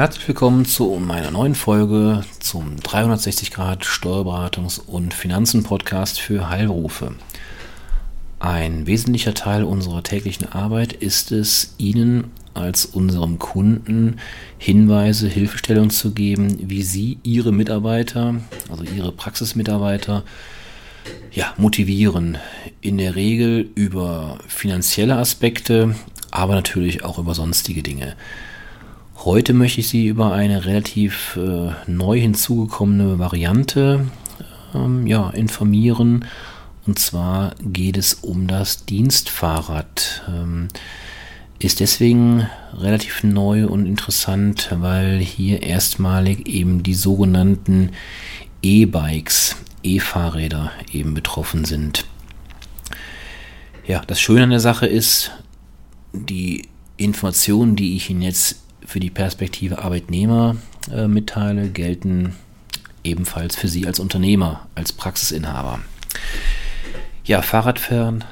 Herzlich willkommen zu meiner neuen Folge zum 360 Grad Steuerberatungs- und Finanzen-Podcast für Heilberufe. Ein wesentlicher Teil unserer täglichen Arbeit ist es, Ihnen als unserem Kunden Hinweise, Hilfestellung zu geben, wie Sie Ihre Mitarbeiter, also Ihre Praxismitarbeiter, motivieren. In der Regel über finanzielle Aspekte, aber natürlich auch über sonstige Dinge. Heute möchte ich Sie über eine relativ neu hinzugekommene Variante informieren. Und zwar geht es um das Dienstfahrrad. Ist deswegen relativ neu und interessant, weil hier erstmalig eben die sogenannten E-Bikes, E-Fahrräder eben betroffen sind. Ja, das Schöne an der Sache ist, die Informationen, die ich Ihnen jetzt für die Perspektive Arbeitnehmer mitteile, gelten ebenfalls für Sie als Unternehmer, als Praxisinhaber. Ja, Fahrradfahren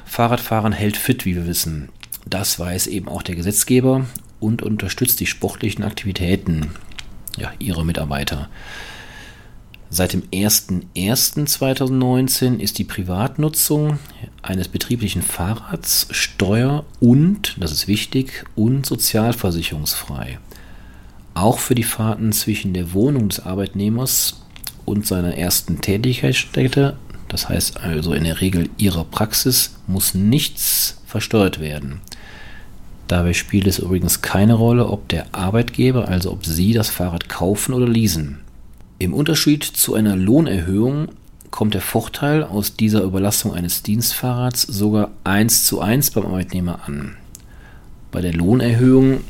hält fit, wie wir wissen. Das weiß eben auch der Gesetzgeber und unterstützt die sportlichen Aktivitäten ihrer Mitarbeiter. Seit dem 01.01.2019 ist die Privatnutzung eines betrieblichen Fahrrads steuer- und, das ist wichtig, und sozialversicherungsfrei. Auch für die Fahrten zwischen der Wohnung des Arbeitnehmers und seiner ersten Tätigkeitsstätte, das heißt also in der Regel ihrer Praxis, muss nichts versteuert werden. Dabei spielt es übrigens keine Rolle, ob der Arbeitgeber, also ob Sie das Fahrrad kaufen oder leasen. Im Unterschied zu einer Lohnerhöhung kommt der Vorteil aus dieser Überlassung eines Dienstfahrrads sogar 1:1 beim Arbeitnehmer an. Bei der Lohnerhöhung,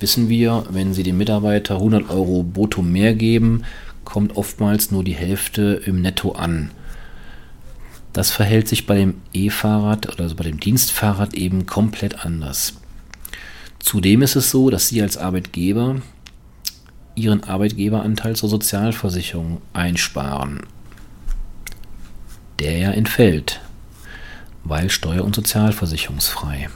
wissen wir, wenn Sie dem Mitarbeiter 100 Euro brutto mehr geben, kommt oftmals nur die Hälfte im Netto an. Das verhält sich bei dem E-Fahrrad oder also bei dem Dienstfahrrad eben komplett anders. Zudem ist es so, dass Sie als Arbeitgeber ihren Arbeitgeberanteil zur Sozialversicherung einsparen, der ja entfällt, weil steuer- und sozialversicherungsfrei.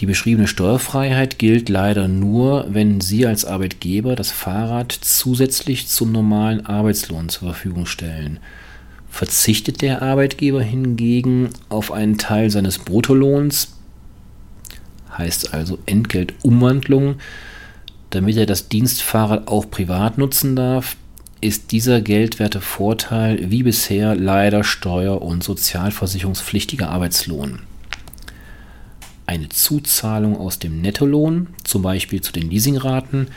Die beschriebene Steuerfreiheit gilt leider nur, wenn Sie als Arbeitgeber das Fahrrad zusätzlich zum normalen Arbeitslohn zur Verfügung stellen. Verzichtet der Arbeitgeber hingegen auf einen Teil seines Bruttolohns, heißt also Entgeltumwandlung, damit er das Dienstfahrrad auch privat nutzen darf, ist dieser geldwerte Vorteil wie bisher leider steuer- und sozialversicherungspflichtiger Arbeitslohn. Eine Zuzahlung aus dem Nettolohn, zum Beispiel zu den Leasingraten,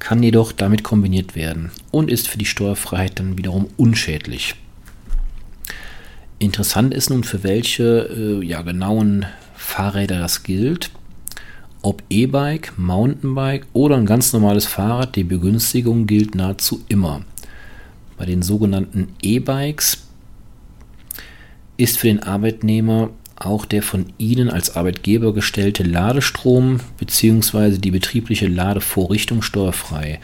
kann jedoch damit kombiniert werden und ist für die Steuerfreiheit dann wiederum unschädlich. Interessant ist nun, für welche genauen Fahrräder das gilt. Ob E-Bike, Mountainbike oder ein ganz normales Fahrrad, die Begünstigung gilt nahezu immer. Bei den sogenannten E-Bikes ist für den Arbeitnehmer auch der von Ihnen als Arbeitgeber gestellte Ladestrom bzw. die betriebliche Ladevorrichtung steuerfrei.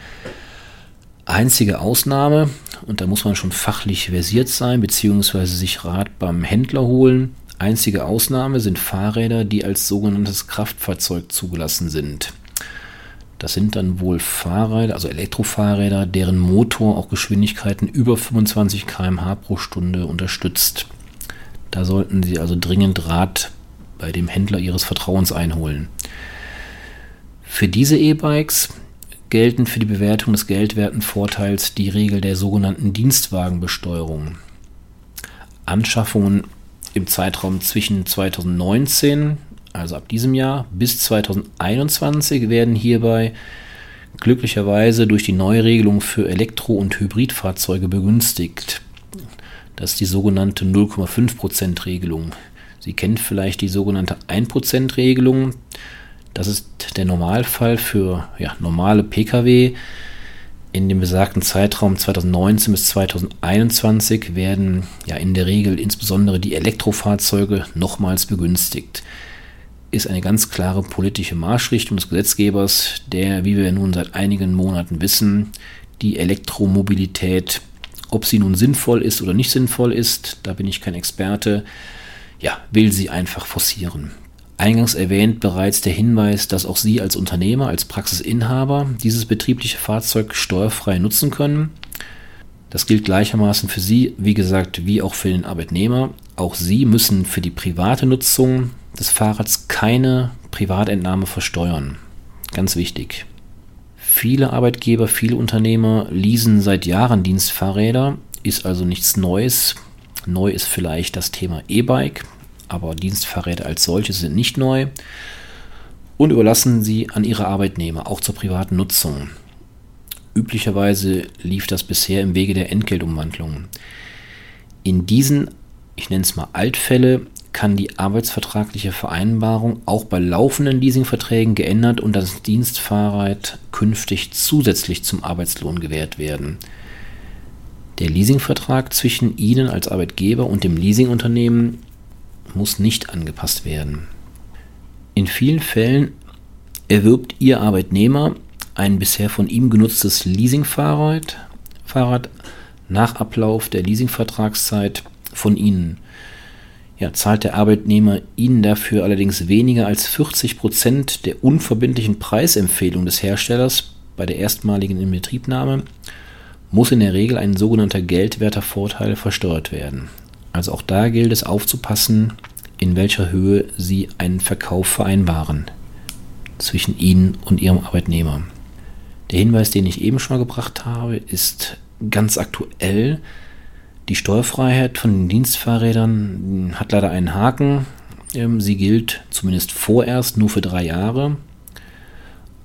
Einzige Ausnahme, und da muss man schon fachlich versiert sein bzw. sich Rat beim Händler holen, einzige Ausnahme sind Fahrräder, die als sogenanntes Kraftfahrzeug zugelassen sind. Das sind dann wohl Fahrräder, also Elektrofahrräder, deren Motor auch Geschwindigkeiten über 25 km/h pro Stunde unterstützt. Da sollten Sie also dringend Rat bei dem Händler Ihres Vertrauens einholen. Für diese E-Bikes gelten für die Bewertung des geldwerten Vorteils die Regel der sogenannten Dienstwagenbesteuerung. Anschaffungen im Zeitraum zwischen 2019, also ab diesem Jahr, bis 2021 werden hierbei glücklicherweise durch die Neuregelung für Elektro- und Hybridfahrzeuge begünstigt. Das ist die sogenannte 0,5%-Regelung. Sie kennen vielleicht die sogenannte 1%-Regelung. Das ist der Normalfall für normale Pkw. In dem besagten Zeitraum 2019 bis 2021 werden in der Regel insbesondere die Elektrofahrzeuge nochmals begünstigt. Ist eine ganz klare politische Marschrichtung des Gesetzgebers, der, wie wir nun seit einigen Monaten wissen, die Elektromobilität, ob sie nun sinnvoll ist oder nicht sinnvoll ist, da bin ich kein Experte, will sie einfach forcieren. Eingangs erwähnt bereits der Hinweis, dass auch Sie als Unternehmer, als Praxisinhaber dieses betriebliche Fahrzeug steuerfrei nutzen können. Das gilt gleichermaßen für Sie, wie gesagt, wie auch für den Arbeitnehmer. Auch Sie müssen für die private Nutzung des Fahrrads keine Privatentnahme versteuern. Ganz wichtig. Viele Arbeitgeber, viele Unternehmer leasen seit Jahren Dienstfahrräder, ist also nichts Neues. Neu ist vielleicht das Thema E-Bike. Aber Dienstfahrräder als solche sind nicht neu und überlassen sie an ihre Arbeitnehmer, auch zur privaten Nutzung. Üblicherweise lief das bisher im Wege der Entgeltumwandlung. In diesen, ich nenne es mal Altfälle, kann die arbeitsvertragliche Vereinbarung auch bei laufenden Leasingverträgen geändert und das Dienstfahrrad künftig zusätzlich zum Arbeitslohn gewährt werden. Der Leasingvertrag zwischen Ihnen als Arbeitgeber und dem Leasingunternehmen muss nicht angepasst werden. In vielen Fällen erwirbt Ihr Arbeitnehmer ein bisher von ihm genutztes Leasingfahrrad nach Ablauf der Leasingvertragszeit von Ihnen. Ja, zahlt der Arbeitnehmer Ihnen dafür allerdings weniger als 40% der unverbindlichen Preisempfehlung des Herstellers bei der erstmaligen Inbetriebnahme, muss in der Regel ein sogenannter geldwerter Vorteil versteuert werden. Also auch da gilt es aufzupassen, in welcher Höhe Sie einen Verkauf vereinbaren zwischen Ihnen und Ihrem Arbeitnehmer. Der Hinweis, den ich eben schon mal gebracht habe, ist ganz aktuell. Die Steuerfreiheit von den Dienstfahrrädern hat leider einen Haken. Sie gilt zumindest vorerst nur für 3 Jahre.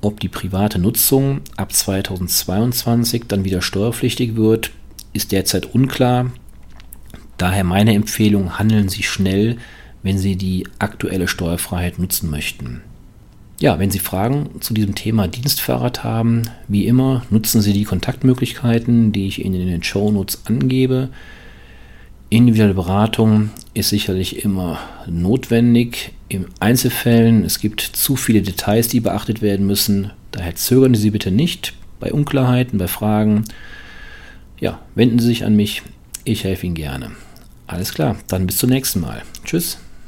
Ob die private Nutzung ab 2022 dann wieder steuerpflichtig wird, ist derzeit unklar. Daher meine Empfehlung, handeln Sie schnell, wenn Sie die aktuelle Steuerfreiheit nutzen möchten. Ja, wenn Sie Fragen zu diesem Thema Dienstfahrrad haben, wie immer, nutzen Sie die Kontaktmöglichkeiten, die ich Ihnen in den Shownotes angebe. Individuelle Beratung ist sicherlich immer notwendig. In Einzelfällen, es gibt zu viele Details, die beachtet werden müssen. Daher zögern Sie bitte nicht bei Unklarheiten, bei Fragen. Ja, wenden Sie sich an mich. Ich helfe Ihnen gerne. Alles klar, dann bis zum nächsten Mal. Tschüss.